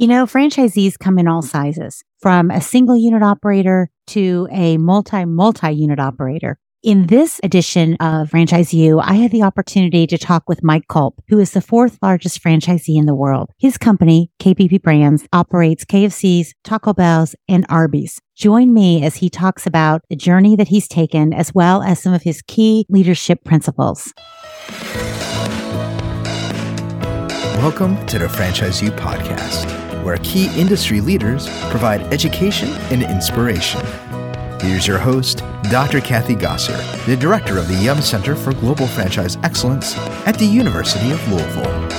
You know, franchisees come in all sizes, from a single unit operator to a multi-unit operator. In this edition of FranchiseU, I had the opportunity to talk with Mike Kulp, who is the fourth largest franchisee in the world. His company, KBP Brands, operates KFC's, Taco Bell's, and Arby's. Join me as he talks about the journey that he's taken, as well as some of his key leadership principles. Welcome to the FranchiseU podcast, where key industry leaders provide education and inspiration. Here's your host, Dr. Kathy Gosser, the director of the Yum! Center for Global Franchise Excellence at the University of Louisville.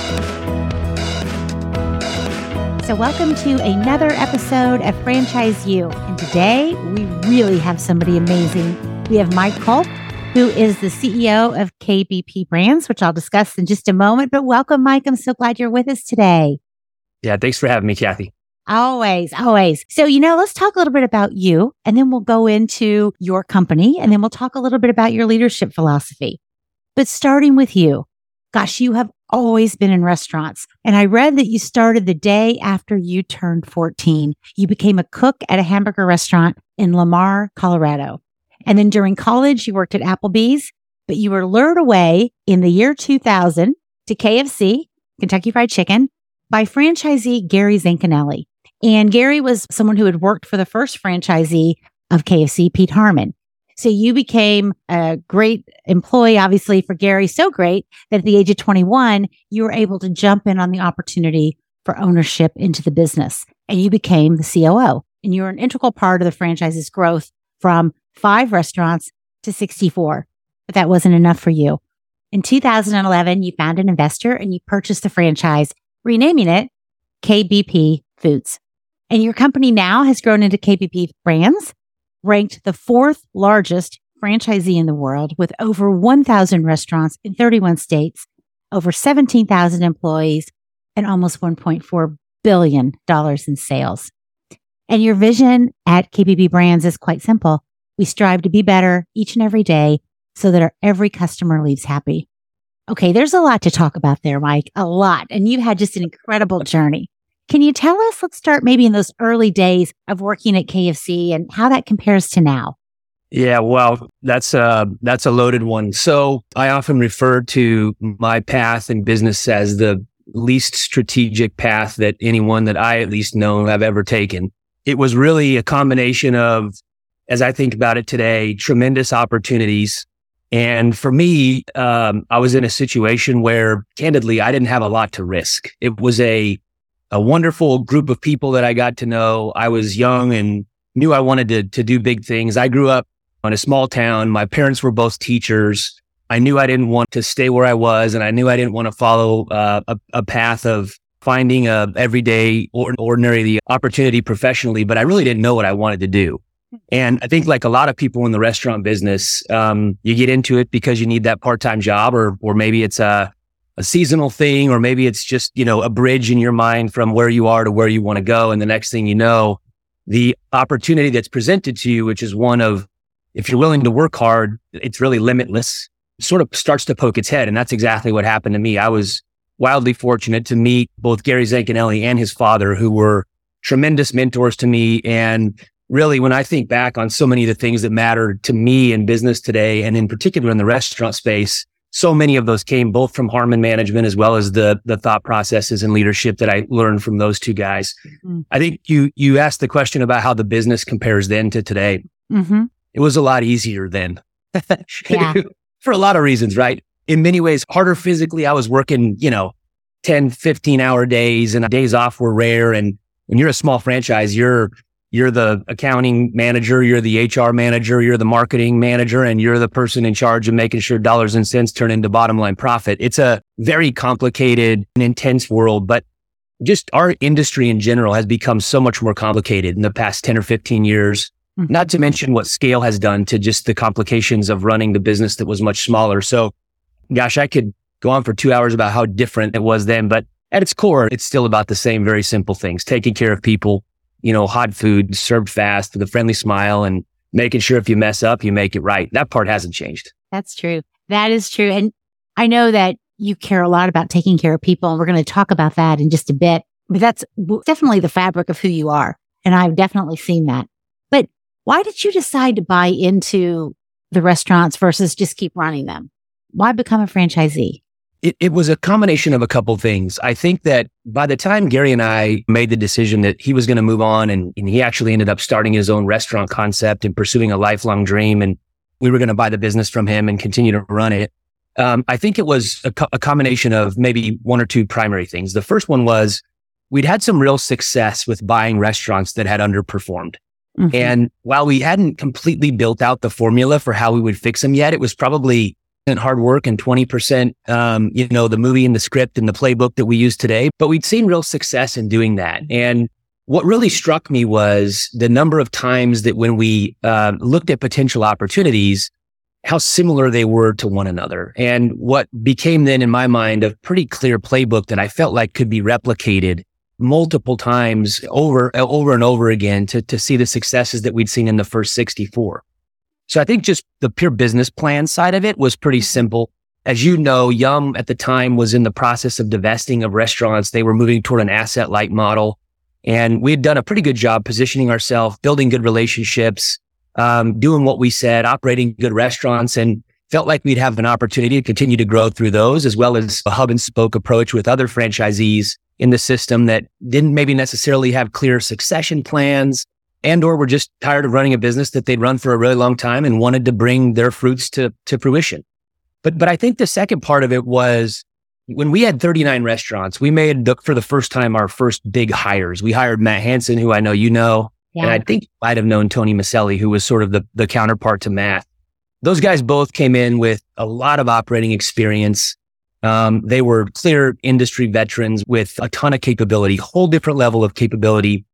So welcome to another episode of FranchiseU. And today, we really have somebody amazing. We have Mike Kulp, who is the CEO of KBP Brands, which I'll discuss in just a moment. But welcome, Mike. I'm so glad you're with us today. Yeah, thanks for having me, Kathy. Always. So, you know, let's talk a little bit about you, and then we'll go into your company, and then we'll talk a little bit about your leadership philosophy. But starting with you, gosh, you have always been in restaurants. And I read that you started the day after you turned 14. You became a cook at a hamburger restaurant in Lamar, Colorado. And then during college, you worked at Applebee's, but you were lured away in the year 2000 to KFC, Kentucky Fried Chicken, by franchisee Gary Zancanelli. And Gary was someone who had worked for the first franchisee of KFC, Pete Harmon. So you became a great employee, obviously, for Gary, so great that at the age of 21, you were able to jump in on the opportunity for ownership into the business. And you became the COO. And you were an integral part of the franchise's growth from 5 restaurants to 64. But that wasn't enough for you. In 2011, you found an investor and you purchased the franchise, renaming it KBP Foods. And your company now has grown into KBP Brands, ranked the fourth largest franchisee in the world with over 1,000 restaurants in 31 states, over 17,000 employees, and almost $1.4 billion in sales. And your vision at KBP Brands is quite simple. We strive to be better each and every day so that every customer leaves happy. Okay, there's a lot to talk about there, Mike, a lot. And you've had just an incredible journey. Can you tell us, let's start maybe in those early days of working at KFC and how that compares to now? Yeah, well, that's a loaded one. So I often refer to my path in business as the least strategic path that anyone that I at least know have ever taken. It was really a combination of, as I think about it today, tremendous opportunities. And for me, I was in a situation where, candidly, I didn't have a lot to risk. It was a wonderful group of people that I got to know. I was young and knew I wanted to do big things. I grew up in a small town. My parents were both teachers. I knew I didn't want to stay where I was, and I knew I didn't want to follow a path of finding a everyday or ordinary opportunity professionally, but I really didn't know what I wanted to do. And I think like a lot of people in the restaurant business, you get into it because you need that part-time job, or maybe it's a seasonal thing, or maybe it's just, you know, a bridge in your mind from where you are to where you want to go. And the next thing you know, the opportunity that's presented to you, which is one of, if you're willing to work hard, it's really limitless, sort of starts to poke its head. And that's exactly what happened to me. I was wildly fortunate to meet both Gary Zancanelli and his father, who were tremendous mentors to me. And really, when I think back on so many of the things that mattered to me in business today, and in particular in the restaurant space, so many of those came both from Harmon Management as well as the thought processes and leadership that I learned from those two guys. Mm-hmm. I think you asked the question about how the business compares then to today. Mm-hmm. It was a lot easier then yeah. For a lot of reasons, right? In many ways, harder physically. I was working, 10, 15-hour days, and days off were rare. And when you're a small franchise, you're the accounting manager, you're the HR manager, you're the marketing manager, and you're the person in charge of making sure dollars and cents turn into bottom line profit. It's a very complicated and intense world, but just our industry in general has become so much more complicated in the past 10 or 15 years, not to mention what scale has done to just the complications of running the business that was much smaller. So gosh, I could go on for 2 hours about how different it was then, but at its core, it's still about the same very simple things, taking care of people, hot food served fast with a friendly smile and making sure if you mess up, you make it right. That part hasn't changed. That's true. That is true. And I know that you care a lot about taking care of people. And we're going to talk about that in just a bit. But that's definitely the fabric of who you are. And I've definitely seen that. But why did you decide to buy into the restaurants versus just keep running them? Why become a franchisee? It was a combination of a couple things. I think that by the time Gary and I made the decision that he was going to move on, and he actually ended up starting his own restaurant concept and pursuing a lifelong dream, and we were going to buy the business from him and continue to run it. I think it was a combination of maybe one or two primary things. The first one was we'd had some real success with buying restaurants that had underperformed. Mm-hmm. And while we hadn't completely built out the formula for how we would fix them yet, it was probably hard work and 20%, the movie and the script and the playbook that we use today. But we'd seen real success in doing that. And what really struck me was the number of times that when we looked at potential opportunities, how similar they were to one another. And what became then in my mind a pretty clear playbook that I felt like could be replicated multiple times over and over again to see the successes that we'd seen in the first 64. So I think just the pure business plan side of it was pretty simple. As you know, Yum! At the time was in the process of divesting of restaurants. They were moving toward an asset-light model. And we had done a pretty good job positioning ourselves, building good relationships, doing what we said, operating good restaurants, and felt like we'd have an opportunity to continue to grow through those, as well as a hub and spoke approach with other franchisees in the system that didn't maybe necessarily have clear succession plans and or were just tired of running a business that they'd run for a really long time and wanted to bring their fruits to fruition. But I think the second part of it was when we had 39 restaurants, we made for the first time our first big hires. We hired Matt Hanson, who I know you know. Yeah. And I think you might have known Tony Maselli, who was sort of the counterpart to Matt. Those guys both came in with a lot of operating experience. They were clear industry veterans with a ton of capability, whole different level of capability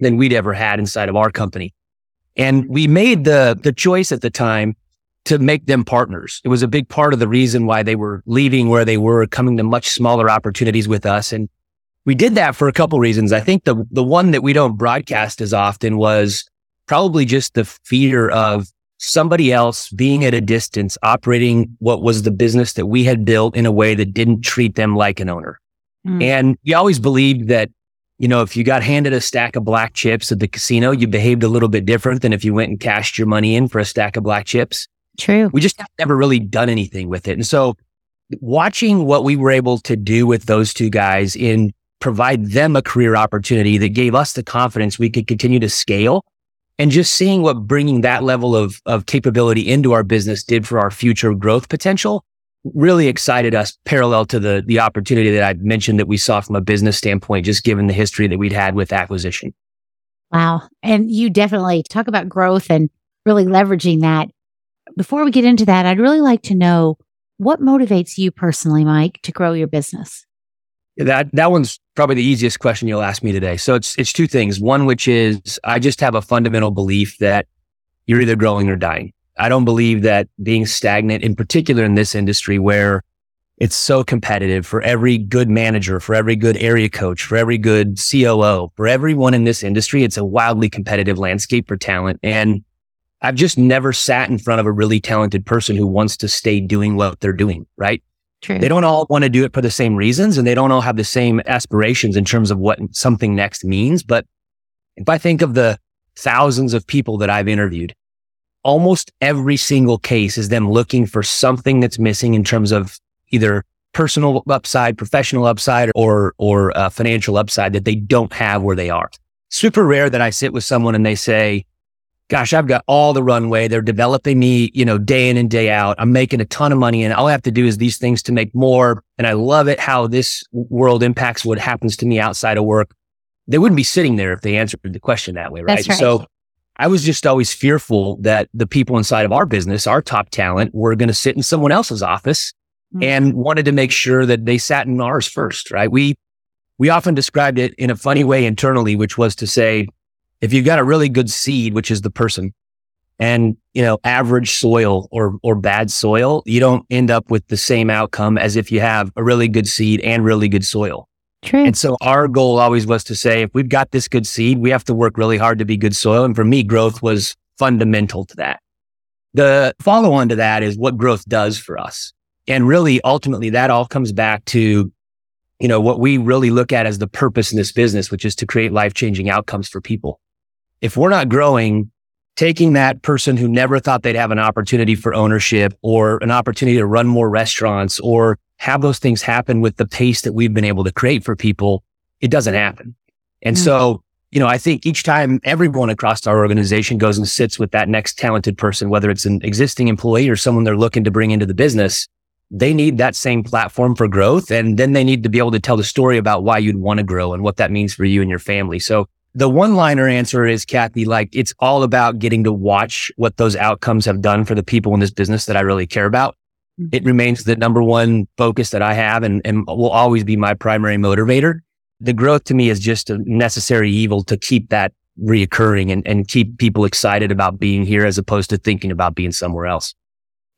than we'd ever had inside of our company. And we made the choice at the time to make them partners. It was a big part of the reason why they were leaving where they were, coming to much smaller opportunities with us. And we did that for a couple reasons. I think the one that we don't broadcast as often was probably just the fear of somebody else being at a distance, operating what was the business that we had built in a way that didn't treat them like an owner. Mm. And we always believed that, if you got handed a stack of black chips at the casino, you behaved a little bit different than if you went and cashed your money in for a stack of black chips. True. We just never really done anything with it. And so watching what we were able to do with those two guys in provide them a career opportunity that gave us the confidence we could continue to scale, and just seeing what bringing that level of capability into our business did for our future growth potential really excited us, parallel to the opportunity that I'd mentioned that we saw from a business standpoint, just given the history that we'd had with acquisition. Wow. And you definitely talk about growth and really leveraging that. Before we get into that, I'd really like to know what motivates you personally, Mike, to grow your business? That one's probably the easiest question you'll ask me today. So it's two things. One, which is I just have a fundamental belief that you're either growing or dying. I don't believe that being stagnant, in particular in this industry where it's so competitive for every good manager, for every good area coach, for every good COO, for everyone in this industry, it's a wildly competitive landscape for talent. And I've just never sat in front of a really talented person who wants to stay doing what they're doing, right? True. They don't all want to do it for the same reasons, and they don't all have the same aspirations in terms of what something next means. But if I think of the thousands of people that I've interviewed, almost every single case is them looking for something that's missing in terms of either personal upside, professional upside, or financial upside that they don't have where they are. Super rare that I sit with someone and they say, gosh, I've got all the runway. They're developing me, day in and day out. I'm making a ton of money and all I have to do is these things to make more. And I love it how this world impacts what happens to me outside of work. They wouldn't be sitting there if they answered the question that way, right? That's right. So I was just always fearful that the people inside of our business, our top talent, were going to sit in someone else's office and wanted to make sure that they sat in ours first, right? We often described it in a funny way internally, which was to say, if you've got a really good seed, which is the person, and average soil or bad soil, you don't end up with the same outcome as if you have a really good seed and really good soil. True. And so our goal always was to say, if we've got this good seed, we have to work really hard to be good soil. And for me, growth was fundamental to that. The follow-on to that is what growth does for us. And really, ultimately, that all comes back to you know, what we really look at as the purpose in this business, which is to create life-changing outcomes for people. If we're not growing, taking that person who never thought they'd have an opportunity for ownership or an opportunity to run more restaurants or have those things happen with the pace that we've been able to create for people, it doesn't happen. And so, you know, I think each time everyone across our organization goes and sits with that next talented person, whether it's an existing employee or someone they're looking to bring into the business, they need that same platform for growth. And then they need to be able to tell the story about why you'd want to grow and what that means for you and your family. So the one-liner answer is, Kathy, like, it's all about getting to watch what those outcomes have done for the people in this business that I really care about. It remains the number one focus that I have and will always be my primary motivator. The growth to me is just a necessary evil to keep that reoccurring and keep people excited about being here as opposed to thinking about being somewhere else.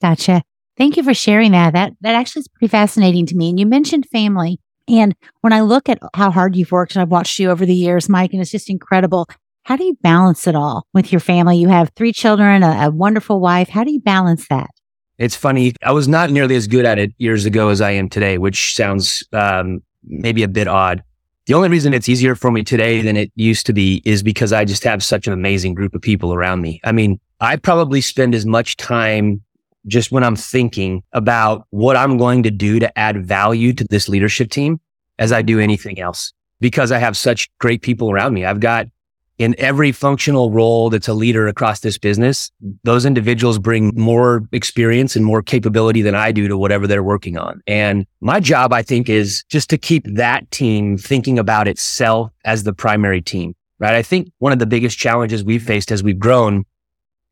Gotcha. Thank you for sharing that. That actually is pretty fascinating to me. And you mentioned family. And when I look at how hard you've worked, and I've watched you over the years, Mike, and it's just incredible. How do you balance it all with your family? You have 3 children, a wonderful wife. How do you balance that? It's funny. I was not nearly as good at it years ago as I am today, which sounds maybe a bit odd. The only reason it's easier for me today than it used to be is because I just have such an amazing group of people around me. I mean, I probably spend as much time just when I'm thinking about what I'm going to do to add value to this leadership team as I do anything else, because I have such great people around me. I've got, in every functional role that's a leader across this business, those individuals bring more experience and more capability than I do to whatever they're working on. And my job, I think, is just to keep that team thinking about itself as the primary team, right? I think one of the biggest challenges we've faced as we've grown,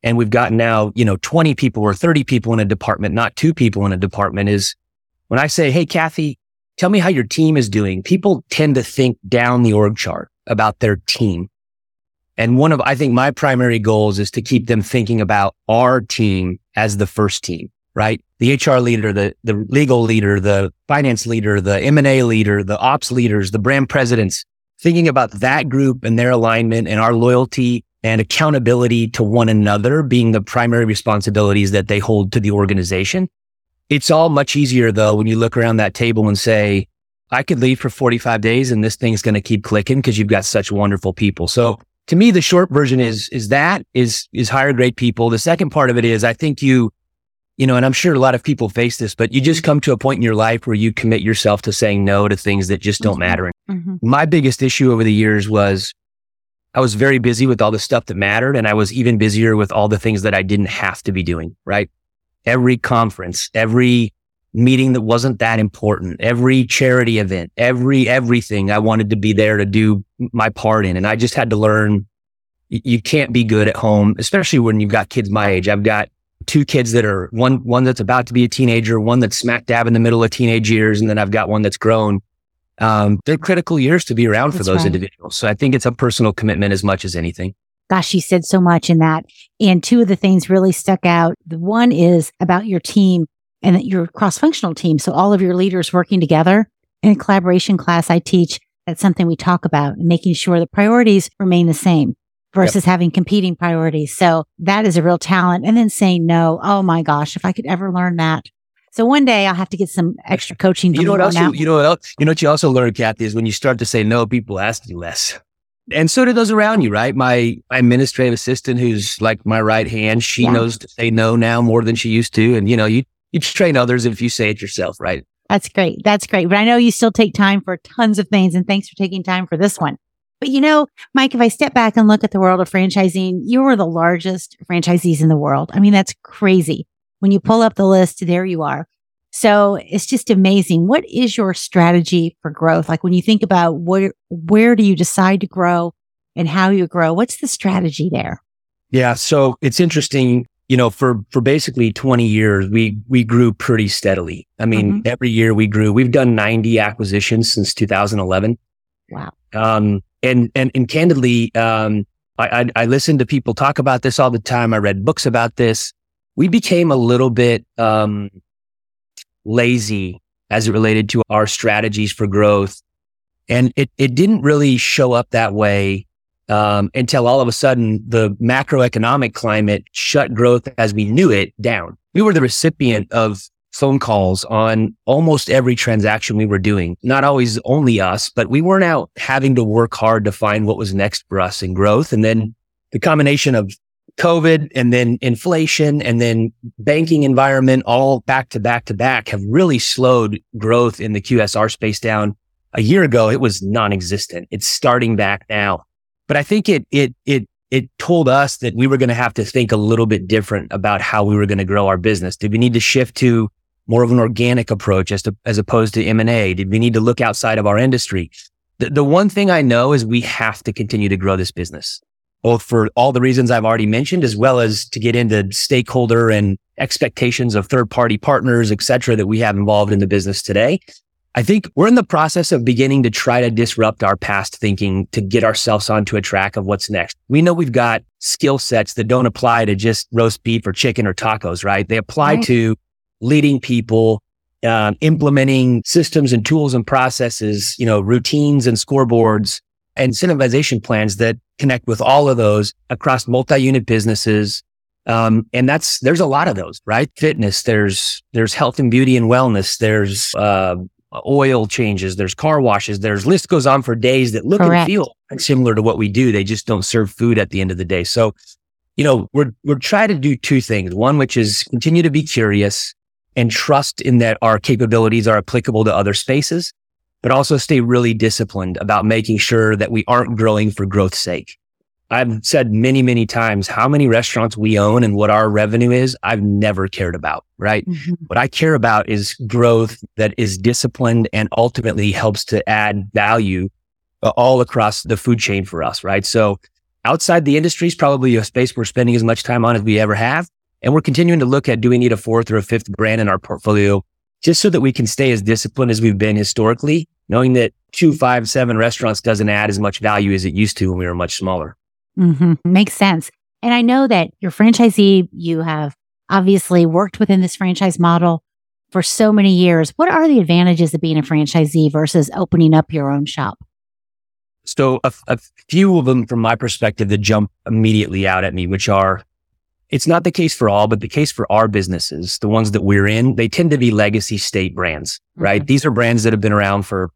and we've got now, you know, 20 people or 30 people in a department, not 2 people in a department, is when I say, hey, Kathy, tell me how your team is doing. People tend to think down the org chart about their team. And one of, I think, my primary goals is to keep them thinking about our team as the first team, right? The HR leader, the legal leader, the finance leader, the M&A leader, the ops leaders, the brand presidents, thinking about that group and their alignment and our loyalty and accountability to one another being the primary responsibilities that they hold to the organization. It's all much easier, though, when you look around that table and say, I could leave for 45 days and this thing's going to keep clicking because you've got such wonderful people. So to me, the short version is hire great people. The second part of it is, I think you know, and I'm sure a lot of people face this, but you just come to a point in your life where you commit yourself to saying no to things that just don't matter. My biggest issue over the years was I was very busy with all the stuff that mattered, and I was even busier with all the things that I didn't have to be doing, right? Every conference, every meeting that wasn't that important, every charity event, everything I wanted to be there to do my part in. And I just had to learn you can't be good at home, especially when you've got kids my age. I've got 2 kids that are one that's about to be a teenager, one that's smack dab in the middle of teenage years. And then I've got one that's grown. They're critical years to be around for those individuals. So I think it's a personal commitment as much as anything. Gosh, you said so much in that. And 2 of the things really stuck out. The one is about your team. And your cross-functional team. So all of your leaders working together. In a collaboration class I teach, that's something we talk about, and making sure the priorities remain the same versus having competing priorities. So that is a real talent. And then saying no. Oh my gosh, if I could ever learn that. So one day I'll have to get some extra coaching. You know what you also learn, Kathy, is when you start to say no, people ask you less. And so do those around you, right? My administrative assistant, who's like my right hand, she knows to say no now more than she used to. And you know, you train others if you say it yourself, right? That's great. That's great. But I know you still take time for tons of things, and thanks for taking time for this one. But you know, Mike, if I step back and look at the world of franchising, you are the largest franchisees in the world. I mean, that's crazy. When you pull up the list, there you are. So it's just amazing. What is your strategy for growth? Like when you think about where do you decide to grow and how you grow, what's the strategy there? Yeah. So it's interesting. You know, for basically 20 years, we grew pretty steadily. I mean, every year we grew. We've done 90 acquisitions since 2011. Wow. And candidly, I listened to people talk about this all the time. I read books about this. We became a little bit lazy as it related to our strategies for growth. And it didn't really show up that way. Until all of a sudden the macroeconomic climate shut growth as we knew it down. We were the recipient of phone calls on almost every transaction we were doing. Not always only us, but we weren't out having to work hard to find what was next for us in growth. And then the combination of COVID and then inflation and then banking environment all back to back to back have really slowed growth in the QSR space down. A year ago, it was non-existent. It's starting back now. But I think it told us that we were going to have to think a little bit different about how we were going to grow our business. Did we need to shift to more of an organic approach as opposed to M&A? Did we need to look outside of our industry? The one thing I know is we have to continue to grow this business, both for all the reasons I've already mentioned, as well as to get into stakeholder and expectations of third-party partners, et cetera, that we have involved in the business today. I think we're in the process of beginning to try to disrupt our past thinking to get ourselves onto a track of what's next. We know we've got skill sets that don't apply to just roast beef or chicken or tacos, right? They apply to leading people, implementing systems and tools and processes, routines and scoreboards and incentivization plans that connect with all of those across multi-unit businesses. And there's a lot of those, right? Fitness, there's health and beauty and wellness, there's, oil changes, there's car washes, there's list goes on for days that look and feel similar to what we do. They just don't serve food at the end of the day. So, we're trying to do two things. One, which is continue to be curious and trust in that our capabilities are applicable to other spaces, but also stay really disciplined about making sure that we aren't growing for growth's sake. I've said many, many times how many restaurants we own and what our revenue is, I've never cared about, right? Mm-hmm. What I care about is growth that is disciplined and ultimately helps to add value all across the food chain for us, right? So outside the industry is probably a space we're spending as much time on as we ever have. And we're continuing to look at, do we need a fourth or a fifth brand in our portfolio just so that we can stay as disciplined as we've been historically, knowing that 2, 5, 7 restaurants doesn't add as much value as it used to when we were much smaller. Mm-hmm. Makes sense. And I know that your franchisee, you have obviously worked within this franchise model for so many years. What are the advantages of being a franchisee versus opening up your own shop? So a few of them from my perspective that jump immediately out at me, which are, it's not the case for all, but the case for our businesses, the ones that we're in, they tend to be legacy state brands, right? Mm-hmm. These are brands that have been around for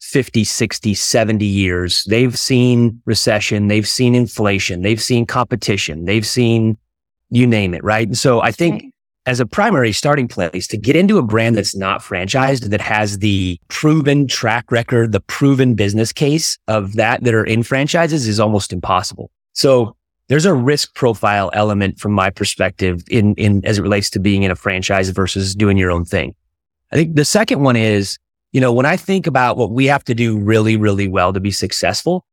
50, 60, 70 years. They've seen recession. They've seen inflation. They've seen competition. They've seen, you name it, right? And so I think as a primary starting place, to get into a brand that's not franchised, that has the proven track record, the proven business case of that are in franchises is almost impossible. So there's a risk profile element from my perspective in as it relates to being in a franchise versus doing your own thing. I think the second one is, when I think about what we have to do really, really well to be successful,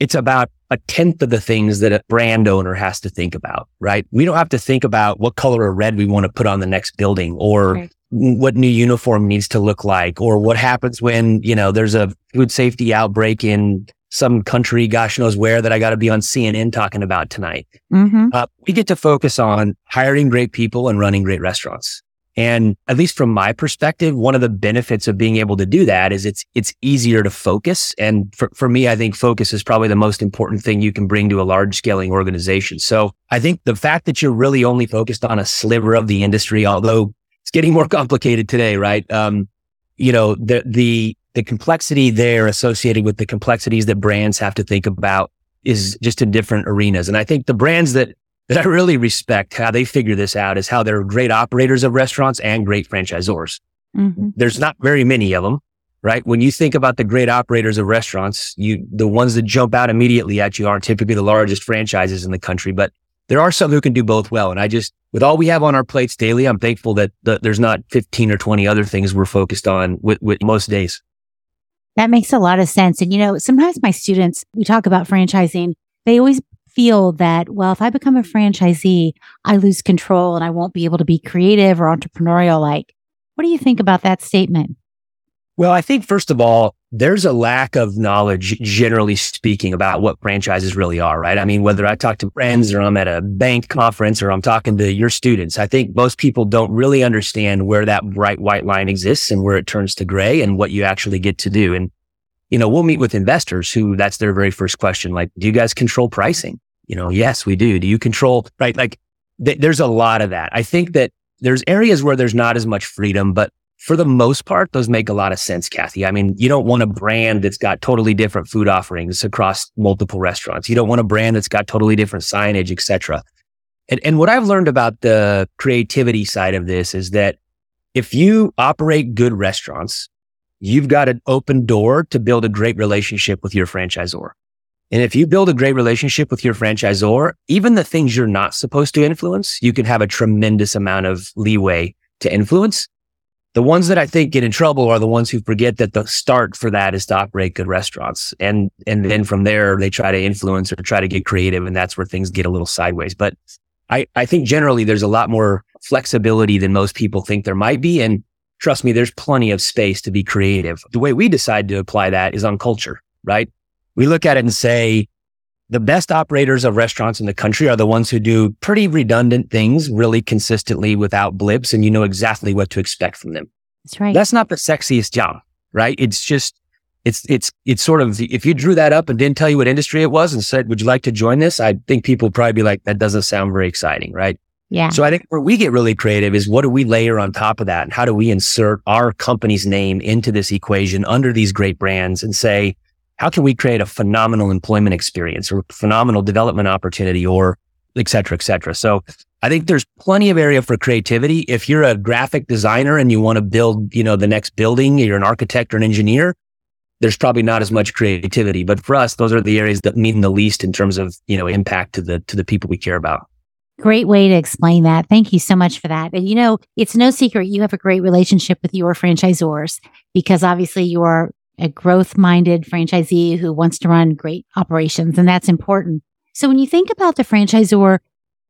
it's about 1/10 of the things that a brand owner has to think about, right? We don't have to think about what color of red we want to put on the next building or what new uniform needs to look like or what happens when, there's a food safety outbreak in some country, gosh knows where, that I got to be on CNN talking about tonight. Mm-hmm. We get to focus on hiring great people and running great restaurants. And at least from my perspective, one of the benefits of being able to do that is it's easier to focus. And for me, I think focus is probably the most important thing you can bring to a large scaling organization. So I think the fact that you're really only focused on a sliver of the industry, although it's getting more complicated today, right? The complexity there associated with the complexities that brands have to think about is just in different arenas. And I think the brands that I really respect how they figure this out is how they're great operators of restaurants and great franchisors. Mm-hmm. There's not very many of them, right? When you think about the great operators of restaurants, the ones that jump out immediately at you are typically the largest franchises in the country, but there are some who can do both well. And with all we have on our plates daily, I'm thankful that there's not 15 or 20 other things we're focused on with most days. That makes a lot of sense. And sometimes my students, we talk about franchising, they always feel that, well, if I become a franchisee, I lose control and I won't be able to be creative or entrepreneurial. Like, what do you think about that statement? Well, I think, first of all, there's a lack of knowledge, generally speaking, about what franchises really are, right? I mean, whether I talk to friends or I'm at a bank conference or I'm talking to your students, I think most people don't really understand where that bright white line exists and where it turns to gray and what you actually get to do. And we'll meet with investors who that's their very first question. Like, do you guys control pricing? Yes, we do. Do you control, right? Like there's a lot of that. I think that There's areas where there's not as much freedom, but for the most part, those make a lot of sense, Kathy. I mean, you don't want a brand that's got totally different food offerings across multiple restaurants. You don't want a brand that's got totally different signage, et cetera. And what I've learned about the creativity side of this is that if you operate good restaurants, you've got an open door to build a great relationship with your franchisor. And if you build a great relationship with your franchisor, even the things you're not supposed to influence, you can have a tremendous amount of leeway to influence. The ones that I think get in trouble are the ones who forget that the start for that is to operate good restaurants. And then from there, they try to influence or try to get creative. And that's where things get a little sideways. But I think generally there's a lot more flexibility than most people think there might be. And trust me, there's plenty of space to be creative. The way we decide to apply that is on culture, right? We look at it and say, the best operators of restaurants in the country are the ones who do pretty redundant things really consistently without blips, and you know exactly what to expect from them. That's right. That's not the sexiest job, right? It's just, it's sort of, if you drew that up and didn't tell you what industry it was and said, would you like to join this? I think people would probably be like, that doesn't sound very exciting, right? Yeah. So I think where we get really creative is what do we layer on top of that? And how do we insert our company's name into this equation under these great brands and say, how can we create a phenomenal employment experience or phenomenal development opportunity or et cetera, et cetera? So I think there's plenty of area for creativity. If you're a graphic designer and you want to build, you know, the next building, you're an architect or an engineer, there's probably not as much creativity. But for us, those are the areas that mean the least in terms of, you know, impact to the people we care about. Great way to explain that. Thank you so much for that. And, you know, it's no secret you have a great relationship with your franchisors because obviously you are a growth-minded franchisee who wants to run great operations, and that's important. So when you think about the franchisor,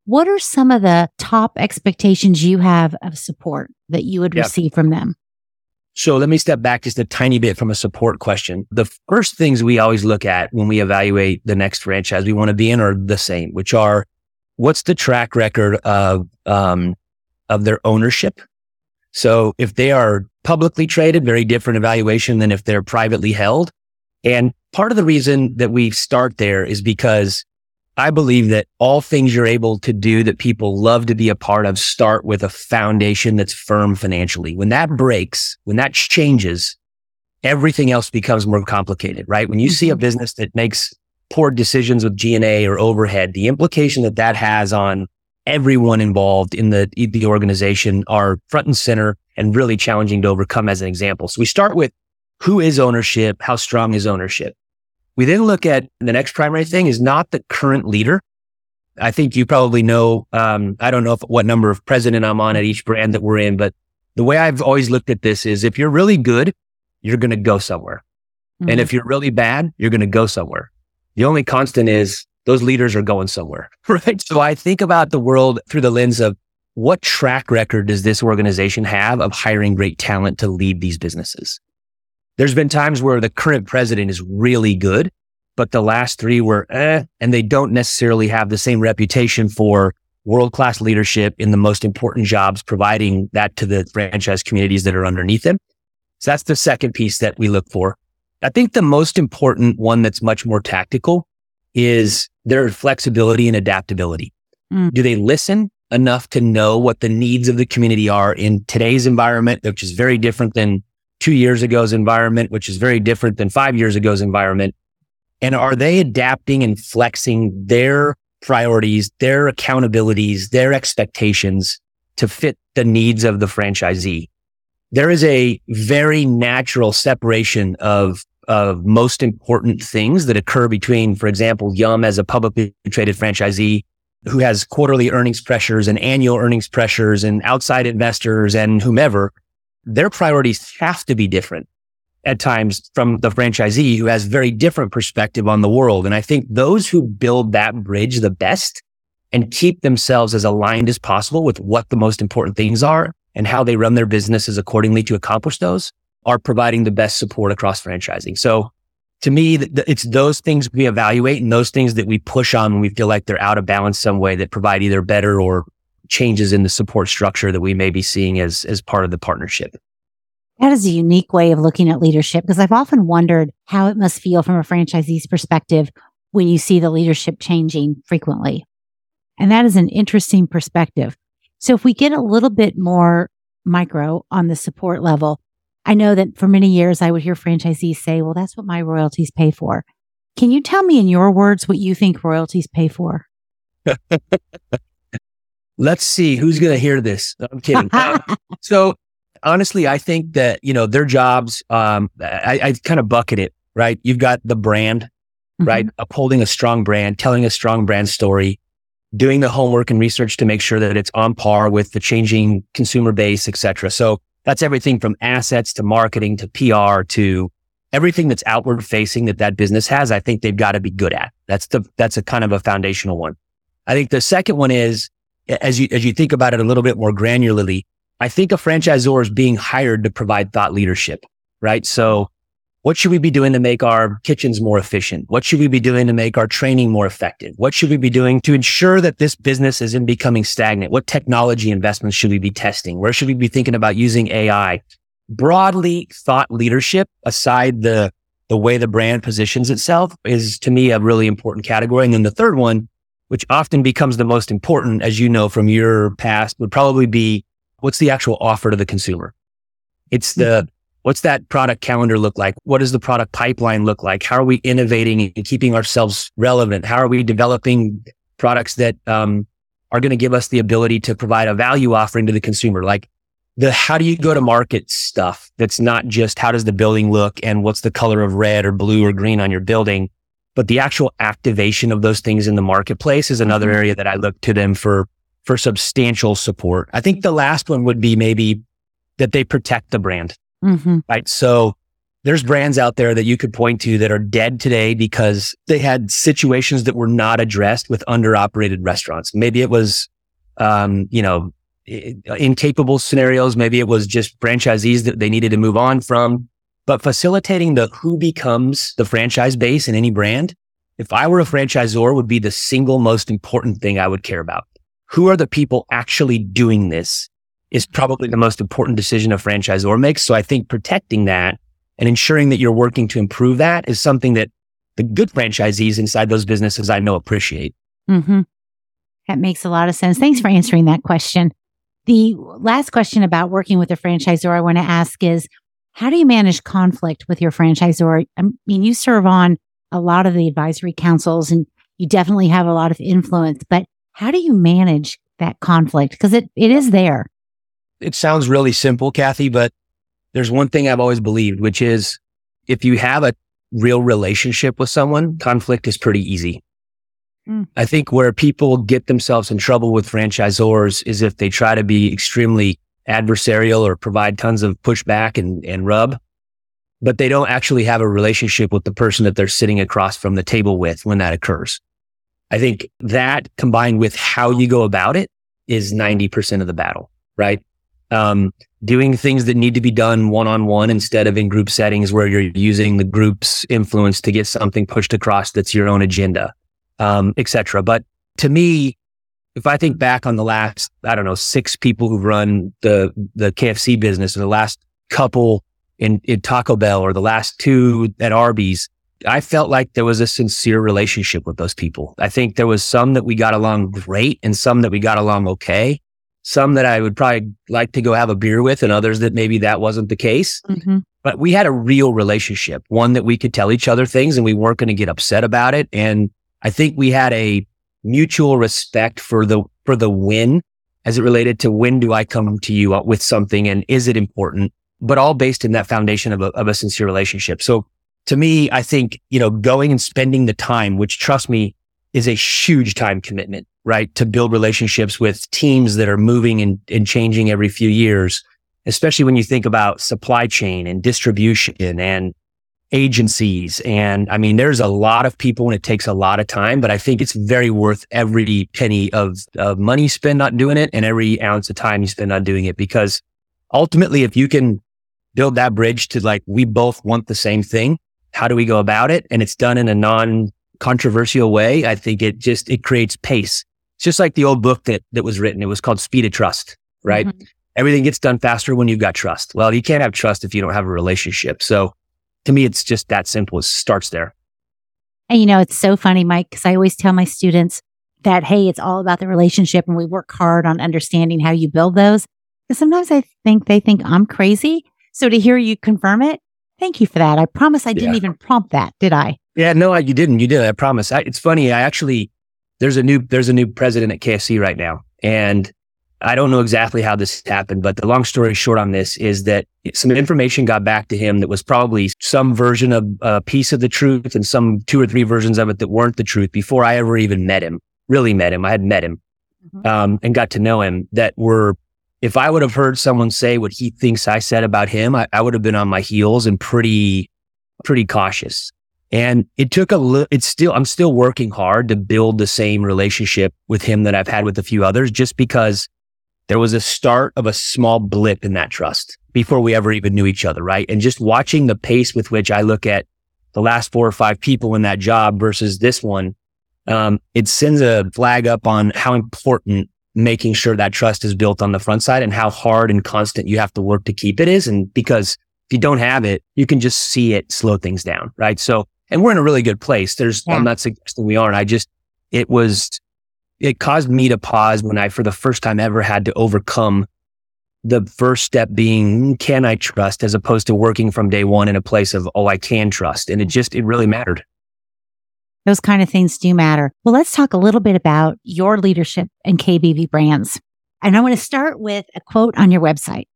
what are some of the top expectations you have of support that you would receive from them? So let me step back just a tiny bit from a support question. The first things we always look at when we evaluate the next franchise we want to be in are the same, which are what's the track record of their ownership? So if they are publicly traded, very different evaluation than if they're privately held. And part of the reason that we start there is because I believe that all things you're able to do that people love to be a part of start with a foundation that's firm financially. When that breaks, when that changes, everything else becomes more complicated, right? When you see a business that makes poor decisions with G&A or overhead, the implication that that has on everyone involved in the organization are front and center and really challenging to overcome as an example. So we start with who is ownership, how strong is ownership? We then look at the next primary thing is not the current leader. I think you probably know, I don't know what number of president I'm on at each brand that we're in, but the way I've always looked at this is if you're really good, you're going to go somewhere. Mm-hmm. And if you're really bad, you're going to go somewhere. The only constant is those leaders are going somewhere, right? So I think about the world through the lens of what track record does this organization have of hiring great talent to lead these businesses? There's been times where the current president is really good, but the last three were, and they don't necessarily have the same reputation for world-class leadership in the most important jobs, providing that to the franchise communities that are underneath them. So that's the second piece that we look for. I think the most important one that's much more tactical is their flexibility and adaptability. Do they listen enough to know what the needs of the community are in today's environment, which is very different than 2 years ago's environment, which is very different than 5 years ago's environment? And are they adapting and flexing their priorities, their accountabilities, their expectations to fit the needs of the franchisee? There is a very natural separation of most important things that occur between, for example, Yum! As a publicly traded franchisee who has quarterly earnings pressures and annual earnings pressures and outside investors and whomever. Their priorities have to be different at times from the franchisee who has very different perspective on the world. And I think those who build that bridge the best and keep themselves as aligned as possible with what the most important things are and how they run their businesses accordingly to accomplish those are providing the best support across franchising. So to me, it's those things we evaluate and those things that we push on when we feel like they're out of balance some way that provide either better or changes in the support structure that we may be seeing as part of the partnership. That is a unique way of looking at leadership because I've often wondered how it must feel from a franchisee's perspective when you see the leadership changing frequently. And that is an interesting perspective. So if we get a little bit more micro on the support level, I know that for many years I would hear franchisees say, well, that's what my royalties pay for. Can you tell me in your words what you think royalties pay for? Let's see who's going to hear this. No, I'm kidding. So honestly, I think that, their jobs, I kind of bucket it, right? You've got the brand, mm-hmm. right? Upholding a strong brand, telling a strong brand story, doing the homework and research to make sure that it's on par with the changing consumer base, et cetera. So that's everything from assets to marketing to PR to everything that's outward facing that business has. I think they've got to be good at. That's a kind of a foundational one. I think the second one is, as you think about it a little bit more granularly, I think a franchisor is being hired to provide thought leadership, right? So what should we be doing to make our kitchens more efficient? What should we be doing to make our training more effective? What should we be doing to ensure that this business isn't becoming stagnant? What technology investments should we be testing? Where should we be thinking about using AI? Broadly, thought leadership, aside the way the brand positions itself, is to me a really important category. And then the third one, which often becomes the most important, as you know from your past, would probably be, what's the actual offer to the consumer? It's what's that product calendar look like? What does the product pipeline look like? How are we innovating and keeping ourselves relevant? How are we developing products that are going to give us the ability to provide a value offering to the consumer? Like the how do you go to market stuff that's not just how does the building look and what's the color of red or blue or green on your building, but the actual activation of those things in the marketplace is another area that I look to them for substantial support. I think the last one would be maybe that they protect the brand, mm-hmm. right? So there's brands out there that you could point to that are dead today because they had situations that were not addressed with underoperated restaurants. Maybe it was, incapable scenarios. Maybe it was just franchisees that they needed to move on from. But facilitating the who becomes the franchise base in any brand, if I were a franchisor, would be the single most important thing I would care about. Who are the people actually doing this is probably the most important decision a franchisor makes. So I think protecting that and ensuring that you're working to improve that is something that the good franchisees inside those businesses I know appreciate. Mm-hmm. That makes a lot of sense. Thanks for answering that question. The last question about working with a franchisor I want to ask is, how do you manage conflict with your franchisor? I mean, you serve on a lot of the advisory councils and you definitely have a lot of influence, but how do you manage that conflict? Because it is there. It sounds really simple, Kathy, but there's one thing I've always believed, which is if you have a real relationship with someone, conflict is pretty easy. Mm. I think where people get themselves in trouble with franchisors is if they try to be extremely adversarial or provide tons of pushback and rub, but they don't actually have a relationship with the person that they're sitting across from the table with when that occurs. I think that combined with how you go about it is 90% of the battle, right? Doing things that need to be done one-on-one instead of in group settings where you're using the group's influence to get something pushed across that's your own agenda, et cetera. But to me, if I think back on the last, 6 people who've run the KFC business, or the last couple in Taco Bell, or the last 2 at Arby's, I felt like there was a sincere relationship with those people. I think there was some that we got along great and some that we got along okay. Some that I would probably like to go have a beer with and others that maybe that wasn't the case. Mm-hmm. But we had a real relationship, one that we could tell each other things and we weren't going to get upset about it. And I think we had a mutual respect for the win as it related to when do I come to you with something and is it important, but all based in that foundation of a sincere relationship. So to me, I think, going and spending the time, which trust me, is a huge time commitment, right? To build relationships with teams that are moving and changing every few years, especially when you think about supply chain and distribution and agencies. And I mean, there's a lot of people and it takes a lot of time, but I think it's very worth every penny of money you spend not doing it and every ounce of time you spend not doing it. Because ultimately, if you can build that bridge to like, we both want the same thing, how do we go about it? And it's done in a non-controversial way. I think it creates pace. It's just like the old book that was written. It was called Speed of Trust, right? Mm-hmm. Everything gets done faster when you've got trust. Well, you can't have trust if you don't have a relationship. So to me, it's just that simple. It starts there. And it's so funny, Mike, because I always tell my students, that, hey, it's all about the relationship and we work hard on understanding how you build those. Because sometimes I think they think I'm crazy. So to hear you confirm it, thank you for that. I promise I didn't even prompt that, did I? Yeah, no, you didn't. You did. I promise. It's funny. I actually, there's a new president at KFC right now. And I don't know exactly how this happened, but the long story short on this is that some information got back to him that was probably some version of a piece of the truth and some two or three versions of it that weren't the truth before I ever even met him, really met him. I had met him and got to know him that were, if I would have heard someone say what he thinks I said about him, I would have been on my heels and pretty cautious. And it took I'm still working hard to build the same relationship with him that I've had with a few others, just because there was a start of a small blip in that trust before we ever even knew each other, right? And just watching the pace with which I look at the last 4 or 5 people in that job versus this one, it sends a flag up on how important making sure that trust is built on the front side and how hard and constant you have to work to keep it is. And because if you don't have it, you can just see it slow things down, right? So, and we're in a really good place. I'm not suggesting we aren't. It caused me to pause when I, for the first time ever, had to overcome the first step being, can I trust, as opposed to working from day one in a place of, oh, I can trust. And it really mattered. Those kind of things do matter. Well, let's talk a little bit about your leadership and KBP Brands. And I want to start with a quote on your website.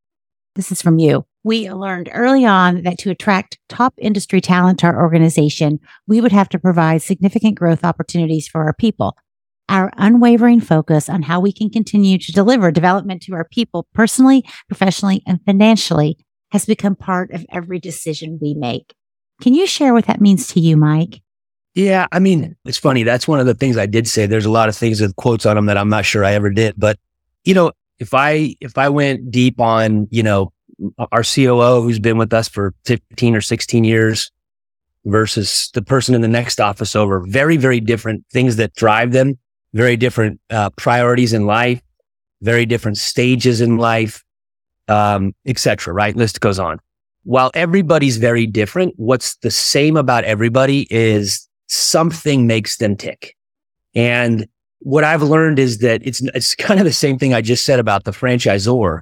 This is from you. We learned early on that to attract top industry talent to our organization, we would have to provide significant growth opportunities for our people. Our unwavering focus on how we can continue to deliver development to our people personally, professionally, and financially has become part of every decision we make. Can you share what that means to you, Mike? Yeah, I mean, it's funny. That's one of the things I did say. There's a lot of things with quotes on them that I'm not sure I ever did. But, you know, if I went deep on, you know, our COO who's been with us for 15 or 16 years versus the person in the next office over, very, very different things that drive them, very different priorities in life, very different stages in life, et cetera, right? List goes on. While everybody's very different, what's the same about everybody is something makes them tick. And what I've learned is that it's kind of the same thing I just said about the franchisor.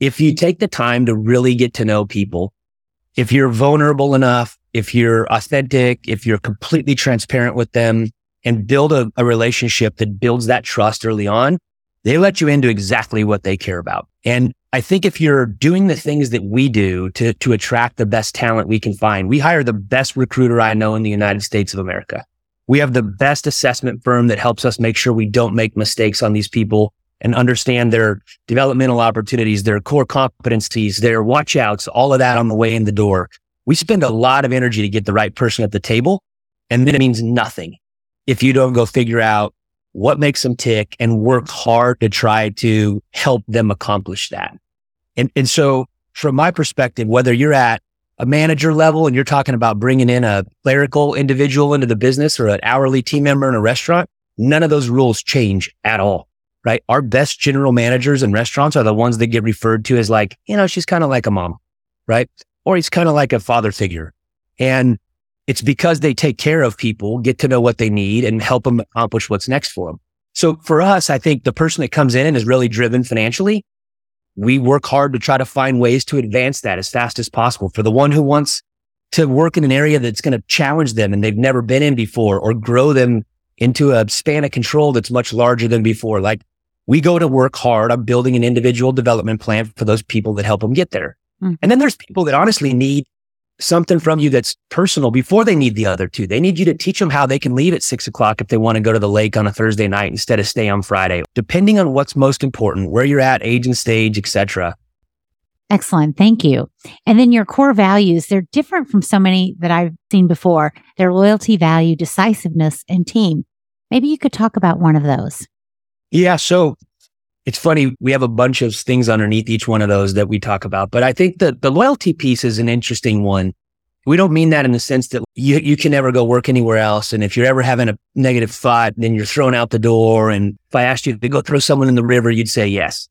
If you take the time to really get to know people, if you're vulnerable enough, if you're authentic, if you're completely transparent with them and build a relationship that builds that trust early on, they let you into exactly what they care about. And I think if you're doing the things that we do to attract the best talent we can find, we hire the best recruiter I know in the United States of America. We have the best assessment firm that helps us make sure we don't make mistakes on these people and understand their developmental opportunities, their core competencies, their watchouts, all of that on the way in the door. We spend a lot of energy to get the right person at the table, and then it means nothing if you don't go figure out what makes them tick and work hard to try to help them accomplish that. And so from my perspective, whether you're at a manager level and you're talking about bringing in a clerical individual into the business or an hourly team member in a restaurant, none of those rules change at all. Right? Our best general managers in restaurants are the ones that get referred to as like, you know, she's kind of like a mom, right? Or he's kind of like a father figure. And it's because they take care of people, get to know what they need and help them accomplish what's next for them. So for us, I think the person that comes in and is really driven financially, we work hard to try to find ways to advance that as fast as possible. For the one who wants to work in an area that's going to challenge them and they've never been in before or grow them into a span of control that's much larger than before. Like, we go to work hard on building an individual development plan for those people that help them get there. Mm-hmm. And then there's people that honestly need something from you that's personal before they need the other two. They need you to teach them how they can leave at 6:00 if they want to go to the lake on a Thursday night instead of stay on Friday, depending on what's most important, where you're at, age and stage, et cetera. Excellent. Thank you. And then your core values, they're different from so many that I've seen before. They're loyalty, value, decisiveness, and team. Maybe you could talk about one of those. Yeah. So it's funny. We have a bunch of things underneath each one of those that we talk about, but I think that the loyalty piece is an interesting one. We don't mean that in the sense that you can never go work anywhere else. And if you're ever having a negative thought, then you're thrown out the door. And if I asked you to go throw someone in the river, you'd say yes.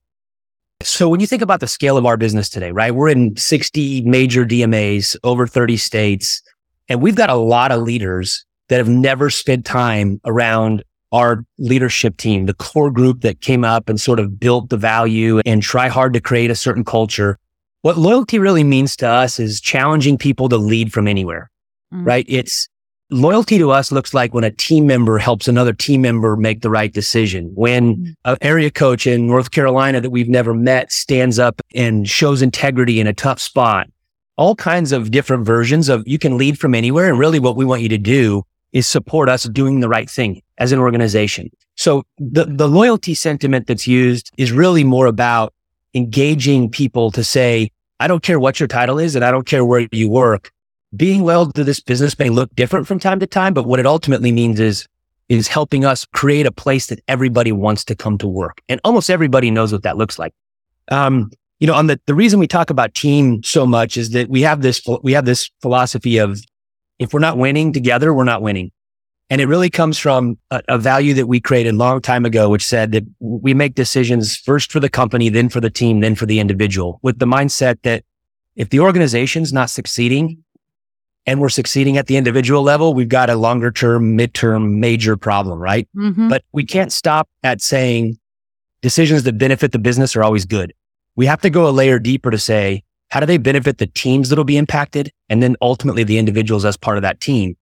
So when you think about the scale of our business today, right? We're in 60 major DMAs, over 30 states, and we've got a lot of leaders that have never spent time around our leadership team, the core group that came up and sort of built the value and try hard to create a certain culture. What loyalty really means to us is challenging people to lead from anywhere, right? It's loyalty to us looks like when a team member helps another team member make the right decision. When an area coach in North Carolina that we've never met stands up and shows integrity in a tough spot. All kinds of different versions of you can lead from anywhere. And really what we want you to do is support us doing the right thing as an organization. So the loyalty sentiment that's used is really more about engaging people to say, I don't care what your title is and I don't care where you work. Being loyal to this business may look different from time to time, but what it ultimately means is helping us create a place that everybody wants to come to work. And almost everybody knows what that looks like. On the reason we talk about team so much is that we have this philosophy of if we're not winning together, we're not winning. And it really comes from a value that we created a long time ago, which said that we make decisions first for the company, then for the team, then for the individual, with the mindset that if the organization's not succeeding and we're succeeding at the individual level, we've got a longer term, midterm, major problem, right? Mm-hmm. But we can't stop at saying decisions that benefit the business are always good. We have to go a layer deeper to say, how do they benefit the teams that'll be impacted? And then ultimately the individuals as part of that team,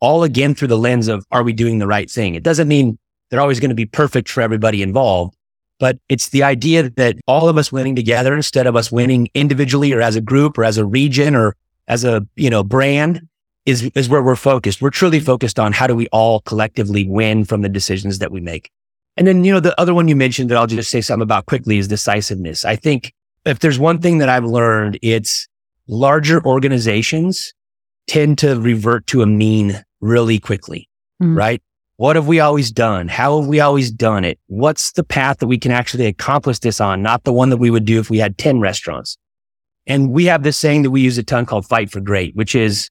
all again, through the lens of, are we doing the right thing? It doesn't mean they're always going to be perfect for everybody involved, but it's the idea that all of us winning together instead of us winning individually or as a group or as a region or as a, brand is where we're focused. We're truly focused on how do we all collectively win from the decisions that we make. And then, the other one you mentioned that I'll just say something about quickly is decisiveness. I think if there's one thing that I've learned, it's larger organizations tend to revert to a mean really quickly, right? What have we always done? How have we always done it? What's the path that we can actually accomplish this on? Not the one that we would do if we had 10 restaurants. And we have this saying that we use a ton called fight for great, which is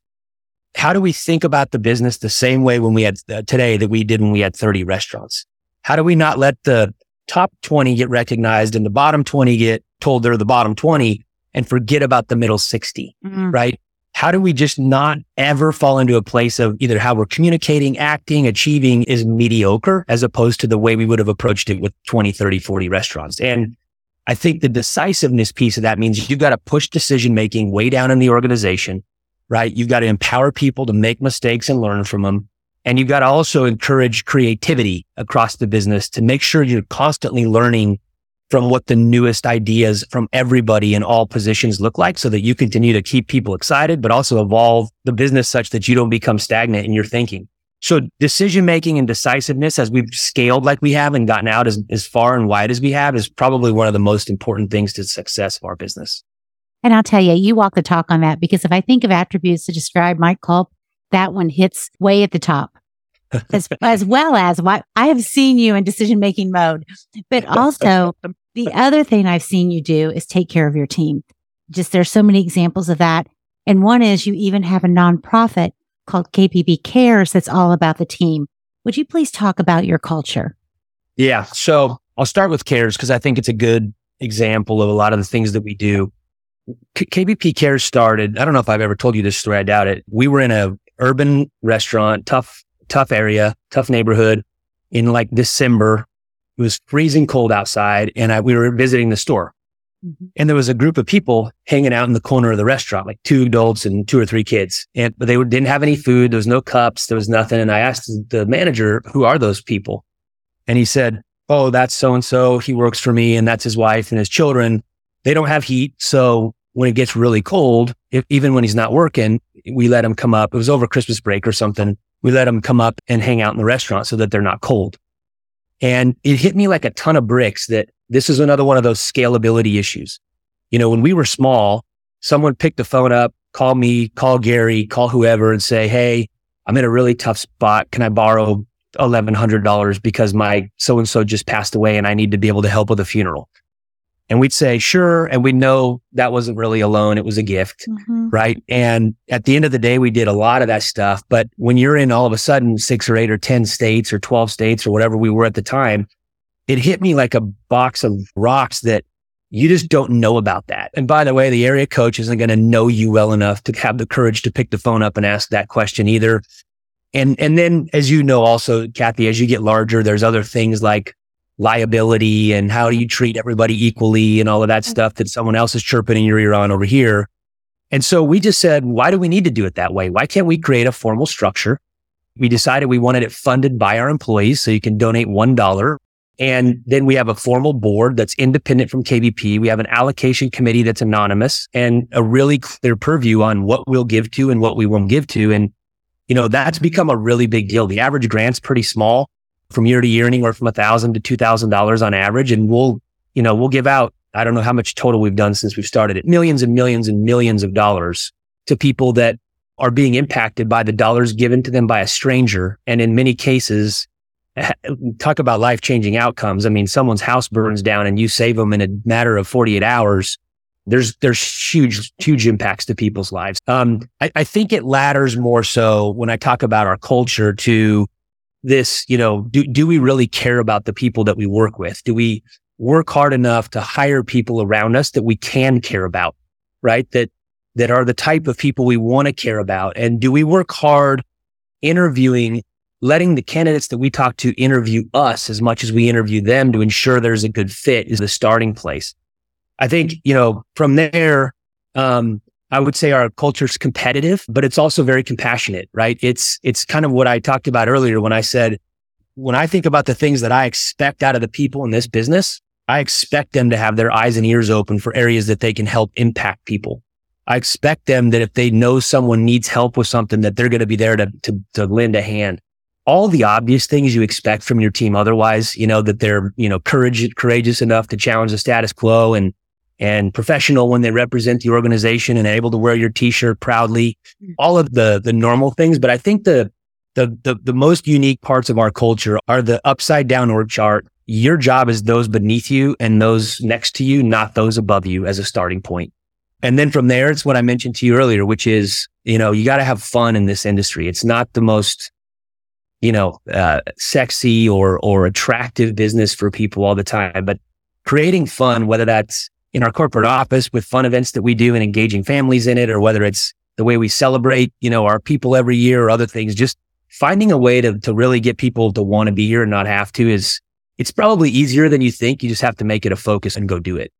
how do we think about the business the same way when we had today that we did when we had 30 restaurants? How do we not let the top 20 get recognized and the bottom 20 get told they're the bottom 20 and forget about the middle 60, right? How do we just not ever fall into a place of either how we're communicating, acting, achieving is mediocre as opposed to the way we would have approached it with 20, 30, 40 restaurants. And I think the decisiveness piece of that means you've got to push decision-making way down in the organization, right? You've got to empower people to make mistakes and learn from them. And you've got to also encourage creativity across the business to make sure you're constantly learning from what the newest ideas from everybody in all positions look like so that you continue to keep people excited, but also evolve the business such that you don't become stagnant in your thinking. So decision-making and decisiveness, as we've scaled like we have and gotten out as far and wide as we have, is probably one of the most important things to the success of our business. And I'll tell you, you walk the talk on that, because if I think of attributes to describe Mike Kulp, that one hits way at the top, as well as why I have seen you in decision-making mode. But also the other thing I've seen you do is take care of your team. Just there's so many examples of that. And one is you even have a nonprofit called KPB Cares that's all about the team. Would you please talk about your culture? Yeah. So I'll start with Cares because I think it's a good example of a lot of the things that we do. KBP Cares started, I don't know if I've ever told you this story. I doubt it. We were in a urban restaurant, tough area, tough neighborhood in like December. It was freezing cold outside and we were visiting the store. Mm-hmm. And there was a group of people hanging out in the corner of the restaurant, like two adults and two or three kids. But they didn't have any food. There was no cups. There was nothing. And I asked the manager, who are those people? And he said, oh, that's so-and-so. He works for me and that's his wife and his children. They don't have heat. So when it gets really cold, even when he's not working, we let him come up. It was over Christmas break or something. We let him come up and hang out in the restaurant so that they're not cold. And it hit me like a ton of bricks that this is another one of those scalability issues. When we were small, someone picked the phone up, call me, call Gary, call whoever and say, hey, I'm in a really tough spot. Can I borrow $1,100 because my so-and-so just passed away and I need to be able to help with a funeral? And we'd say, sure. And we know that wasn't really a loan. It was a gift, right? And at the end of the day, we did a lot of that stuff. But when you're in all of a sudden 6 or 8 or 10 states or 12 states or whatever we were at the time, it hit me like a box of rocks that you just don't know about that. And by the way, the area coach isn't going to know you well enough to have the courage to pick the phone up and ask that question either. And then, as you know, also, Kathy, as you get larger, there's other things like liability and how do you treat everybody equally and all of that stuff that someone else is chirping in your ear on over here. And so we just said, why do we need to do it that way? Why can't we create a formal structure? We decided we wanted it funded by our employees, so you can donate $1. And then we have a formal board that's independent from KBP. We have an allocation committee that's anonymous and a really clear purview on what we'll give to and what we won't give to. And, you know, that's become a really big deal. The average grant's pretty small from year to year, anywhere from $1,000 to $2,000 on average. And we'll give out, I don't know how much total we've done since we've started it, millions and millions and millions of dollars to people that are being impacted by the dollars given to them by a stranger. And in many cases, talk about life-changing outcomes. I mean, someone's house burns down and you save them in a matter of 48 hours. There's huge, huge impacts to people's lives. I think it ladders more so when I talk about our culture to this, you know, do we really care about the people that we work with? Do we work hard enough to hire people around us that we can care about, right? That are the type of people we want to care about. And do we work hard interviewing, letting the candidates that we talk to interview us as much as we interview them to ensure there's a good fit is the starting place. I think, you know, from there, I would say our culture's competitive, but it's also very compassionate, right? It's kind of what I talked about earlier when I said, when I think about the things that I expect out of the people in this business, I expect them to have their eyes and ears open for areas that they can help impact people. I expect them that if they know someone needs help with something, that they're going to be there to lend a hand. All the obvious things you expect from your team otherwise, you know, that they're, you know, courageous enough to challenge the status quo and professional when they represent the organization and able to wear your t-shirt proudly, all of the normal things. But I think the most unique parts of our culture are the upside down org chart. Your job is those beneath you and those next to you, not those above you, as a starting point. And then from there, it's what I mentioned to you earlier, which is, you know, you got to have fun in this industry. It's not the most, you know, sexy or attractive business for people all the time, but creating fun, whether that's in our corporate office with fun events that we do and engaging families in it, or whether it's the way we celebrate, you know, our people every year or other things, just finding a way to really get people to want to be here and not have to it's probably easier than you think. You just have to make it a focus and go do it.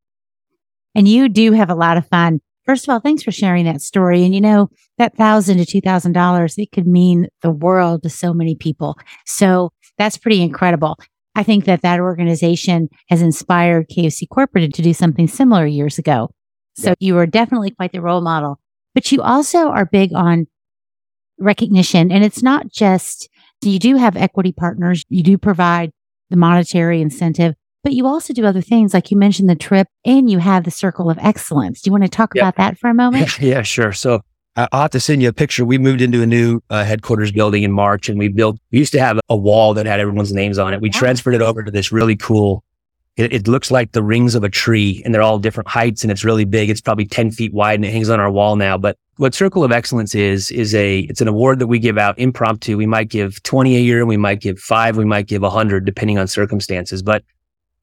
And you do have a lot of fun. First of all, thanks for sharing that story. And you know, that $1,000 to $2,000, it could mean the world to so many people. So that's pretty incredible. I think that organization has inspired KFC Corporate to do something similar years ago. So yeah. You are definitely quite the role model, but you also are big on recognition. And it's not just, you do have equity partners. You do provide the monetary incentive, but you also do other things. Like you mentioned the trip and you have the Circle of Excellence. Do you want to talk about that for a moment? Yeah, sure. So I'll have to send you a picture. We moved into a new headquarters building in March, and we used to have a wall that had everyone's names on it. We transferred it over to this really cool, it looks like the rings of a tree, and they're all different heights, and it's really big. It's probably 10 feet wide and it hangs on our wall now. But what Circle of Excellence is an award that we give out impromptu. We might give 20 a year. We might give 5, we might give 100, depending on circumstances. But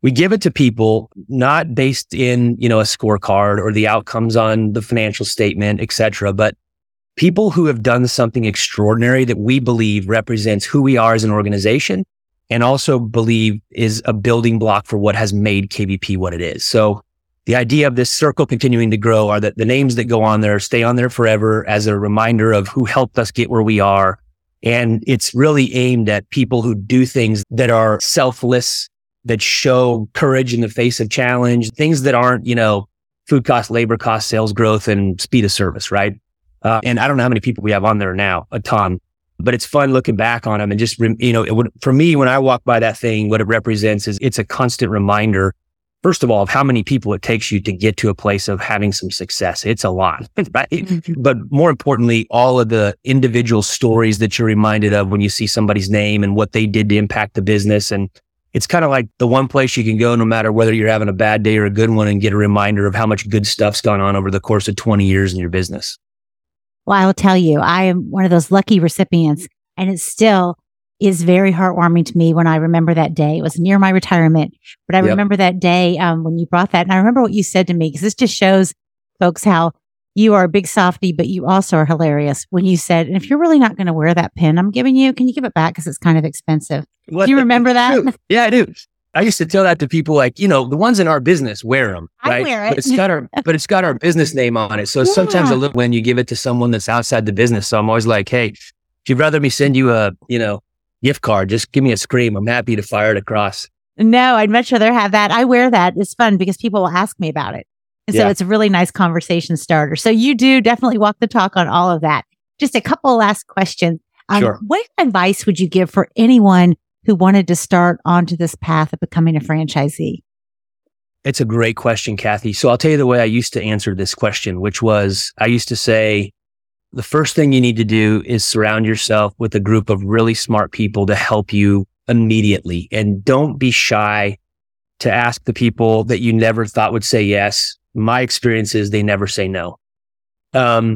we give it to people not based in, you know, a scorecard or the outcomes on the financial statement, et cetera, but people who have done something extraordinary that we believe represents who we are as an organization and also believe is a building block for what has made KBP what it is. So the idea of this circle continuing to grow are that the names that go on there stay on there forever as a reminder of who helped us get where we are. And it's really aimed at people who do things that are selfless, that show courage in the face of challenge, things that aren't, you know, food cost, labor cost, sales growth, and speed of service, right? And I don't know how many people we have on there now, a ton, but it's fun looking back on them. And just, you know, for me, when I walk by that thing, what it represents is it's a constant reminder, first of all, of how many people it takes you to get to a place of having some success. It's a lot, right? But more importantly, all of the individual stories that you're reminded of when you see somebody's name and what they did to impact the business. And it's kind of like the one place you can go no matter whether you're having a bad day or a good one and get a reminder of how much good stuff's gone on over the course of 20 years in your business. Well, I will tell you, I am one of those lucky recipients, and it still is very heartwarming to me when I remember that day. It was near my retirement, but I remember that day when you brought that. And I remember what you said to me, because this just shows folks how you are a big softie, but you also are hilarious when you said, and if you're really not going to wear that pin I'm giving you, can you give it back? Because it's kind of expensive. What? Do you remember that? True. Yeah, I do. I used to tell that to people, like, you know, the ones in our business wear them, right? I wear it. But it's got our business name on it. So yeah. Sometimes when you give it to someone that's outside the business. So I'm always like, hey, if you'd rather me send you a, you know, gift card, just give me a scream. I'm happy to fire it across. No, I'd much rather have that. I wear that. It's fun because people will ask me about it. And so it's a really nice conversation starter. So you do definitely walk the talk on all of that. Just a couple last questions. Sure. What advice would you give for anyone who wanted to start onto this path of becoming a franchisee? It's a great question, Kathy. So I'll tell you the way I used to answer this question, which was I used to say, the first thing you need to do is surround yourself with a group of really smart people to help you immediately. And don't be shy to ask the people that you never thought would say yes. My experience is they never say no. And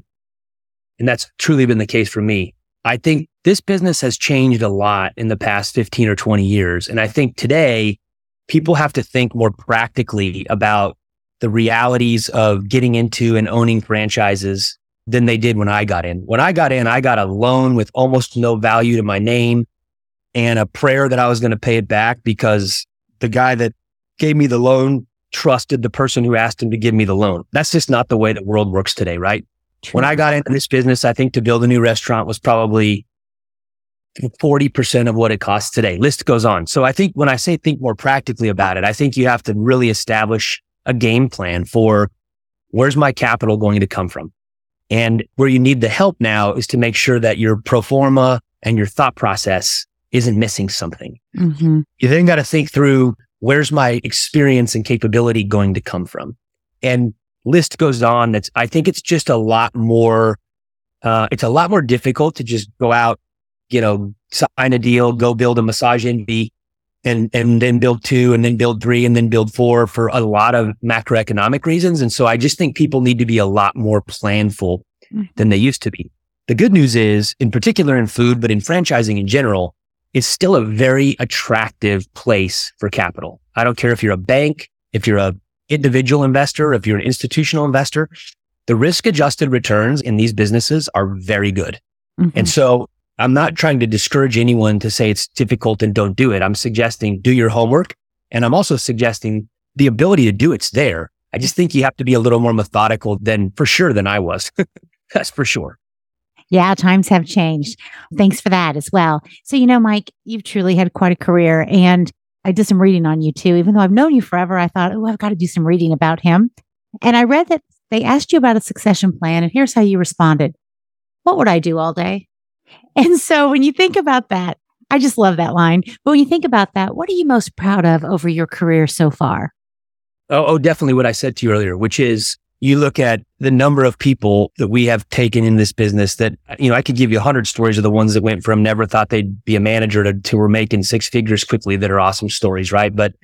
that's truly been the case for me. I think this business has changed a lot in the past 15 or 20 years. And I think today people have to think more practically about the realities of getting into and owning franchises than they did when I got in. When I got in, I got a loan with almost no value to my name and a prayer that I was going to pay it back because the guy that gave me the loan trusted the person who asked him to give me the loan. That's just not the way the world works today, right? True. When I got into this business, I think to build a new restaurant was probably 40% of what it costs today. List goes on. So I think when I say think more practically about it, I think you have to really establish a game plan for where's my capital going to come from? And where you need the help now is to make sure that your pro forma and your thought process isn't missing something. Mm-hmm. You then got to think through, where's my experience and capability going to come from? And list goes on. That's, I think it's just a lot more difficult to just go out, you know, sign a deal, go build a massage NB and then build two and then build three and then build four for a lot of macroeconomic reasons. And so I just think people need to be a lot more planful than they used to be. The good news is, in particular in food, but in franchising in general, it's still a very attractive place for capital. I don't care if you're a bank, if you're a individual investor, if you're an institutional investor, the risk adjusted returns in these businesses are very good. Mm-hmm. And so I'm not trying to discourage anyone to say it's difficult and don't do it. I'm suggesting do your homework. And I'm also suggesting the ability to do it's there. I just think you have to be a little more methodical than I was. That's for sure. Yeah, times have changed. Thanks for that as well. So, you know, Mike, you've truly had quite a career, and I did some reading on you too. Even though I've known you forever, I thought, I've got to do some reading about him. And I read that they asked you about a succession plan, and here's how you responded. What would I do all day? And so when you think about that, I just love that line. But when you think about that, what are you most proud of over your career so far? Oh, definitely what I said to you earlier, which is, you look at the number of people that we have taken in this business that, you know, I could give you 100 stories of the ones that went from never thought they'd be a manager to were making six figures quickly that are awesome stories, right? But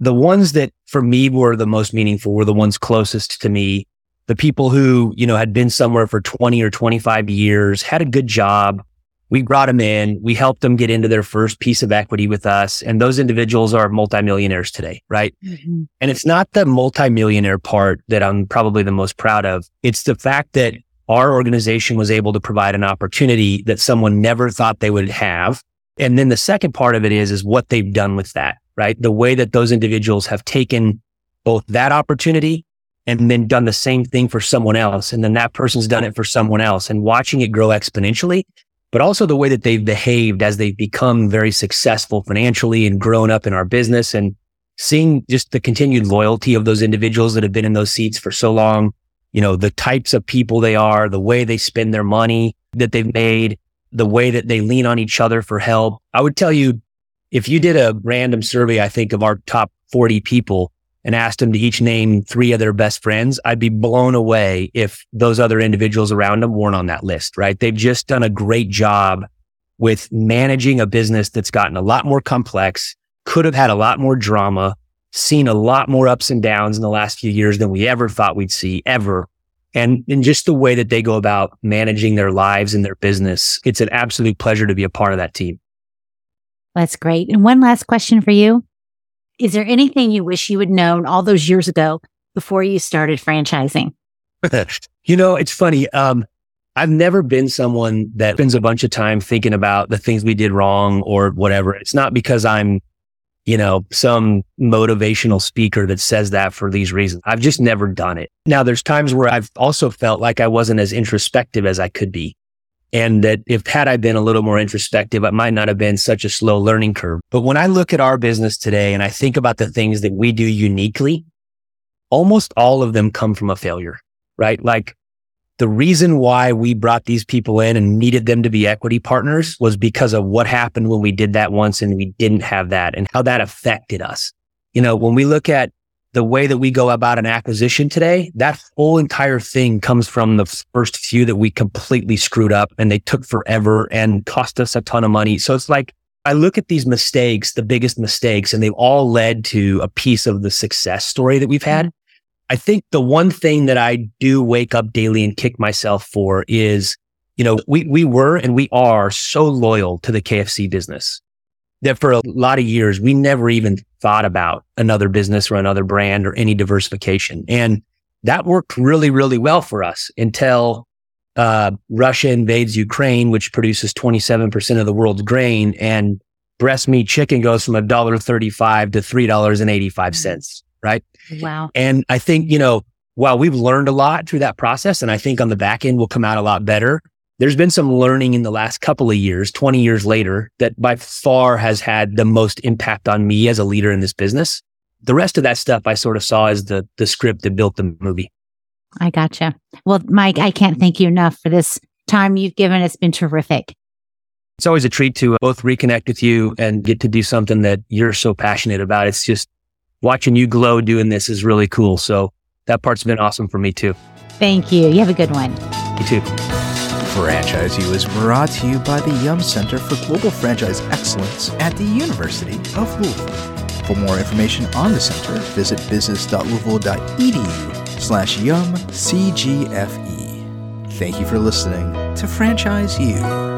the ones that for me were the most meaningful were the ones closest to me. The people who, you know, had been somewhere for 20 or 25 years, had a good job. We brought them in. We helped them get into their first piece of equity with us. And those individuals are multimillionaires today, right? Mm-hmm. And it's not the multimillionaire part that I'm probably the most proud of. It's the fact that our organization was able to provide an opportunity that someone never thought they would have. And then the second part of it is what they've done with that, right? The way that those individuals have taken both that opportunity and then done the same thing for someone else. And then that person's done it for someone else, and watching it grow exponentially. But also the way that they've behaved as they've become very successful financially and grown up in our business, and seeing just the continued loyalty of those individuals that have been in those seats for so long, you know, the types of people they are, the way they spend their money that they've made, the way that they lean on each other for help. I would tell you, if you did a random survey, I think, of our top 40 people and asked them to each name three of their best friends, I'd be blown away if those other individuals around them weren't on that list, right? They've just done a great job with managing a business that's gotten a lot more complex, could have had a lot more drama, seen a lot more ups and downs in the last few years than we ever thought we'd see, ever. And just the way that they go about managing their lives and their business, it's an absolute pleasure to be a part of that team. That's great. And one last question for you. Is there anything you wish you had known all those years ago before you started franchising? You know, it's funny. I've never been someone that spends a bunch of time thinking about the things we did wrong or whatever. It's not because I'm, you know, some motivational speaker that says that for these reasons. I've just never done it. Now, there's times where I've also felt like I wasn't as introspective as I could be. And that if had I been a little more introspective, it might not have been such a slow learning curve. But when I look at our business today and I think about the things that we do uniquely, almost all of them come from a failure, right? Like the reason why we brought these people in and needed them to be equity partners was because of what happened when we did that once and we didn't have that and how that affected us. You know, when we look at the way that we go about an acquisition today, that whole entire thing comes from the first few that we completely screwed up and they took forever and cost us a ton of money. So it's like, I look at these mistakes, the biggest mistakes, and they've all led to a piece of the success story that we've had. I think the one thing that I do wake up daily and kick myself for is, you know, we were and we are so loyal to the KFC business that for a lot of years, we never even thought about another business or another brand or any diversification. And that worked really, really well for us until Russia invades Ukraine, which produces 27% of the world's grain. And breast meat chicken goes from $1.35 to $3.85, right? Wow. And I think, you know, while we've learned a lot through that process, and I think on the back end, we'll come out a lot better. There's been some learning in the last couple of years, 20 years later, that by far has had the most impact on me as a leader in this business. The rest of that stuff I sort of saw as the script that built the movie. I gotcha. Well, Mike, I can't thank you enough for this time you've given. It's been terrific. It's always a treat to both reconnect with you and get to do something that you're so passionate about. It's just watching you glow doing this is really cool. So that part's been awesome for me too. Thank you. You have a good one. You too. FranchiseU is brought to you by the Yum! Center for Global Franchise Excellence at the University of Louisville. For more information on the center, visit business.louisville.edu/yumcgfe. Thank you for listening to FranchiseU.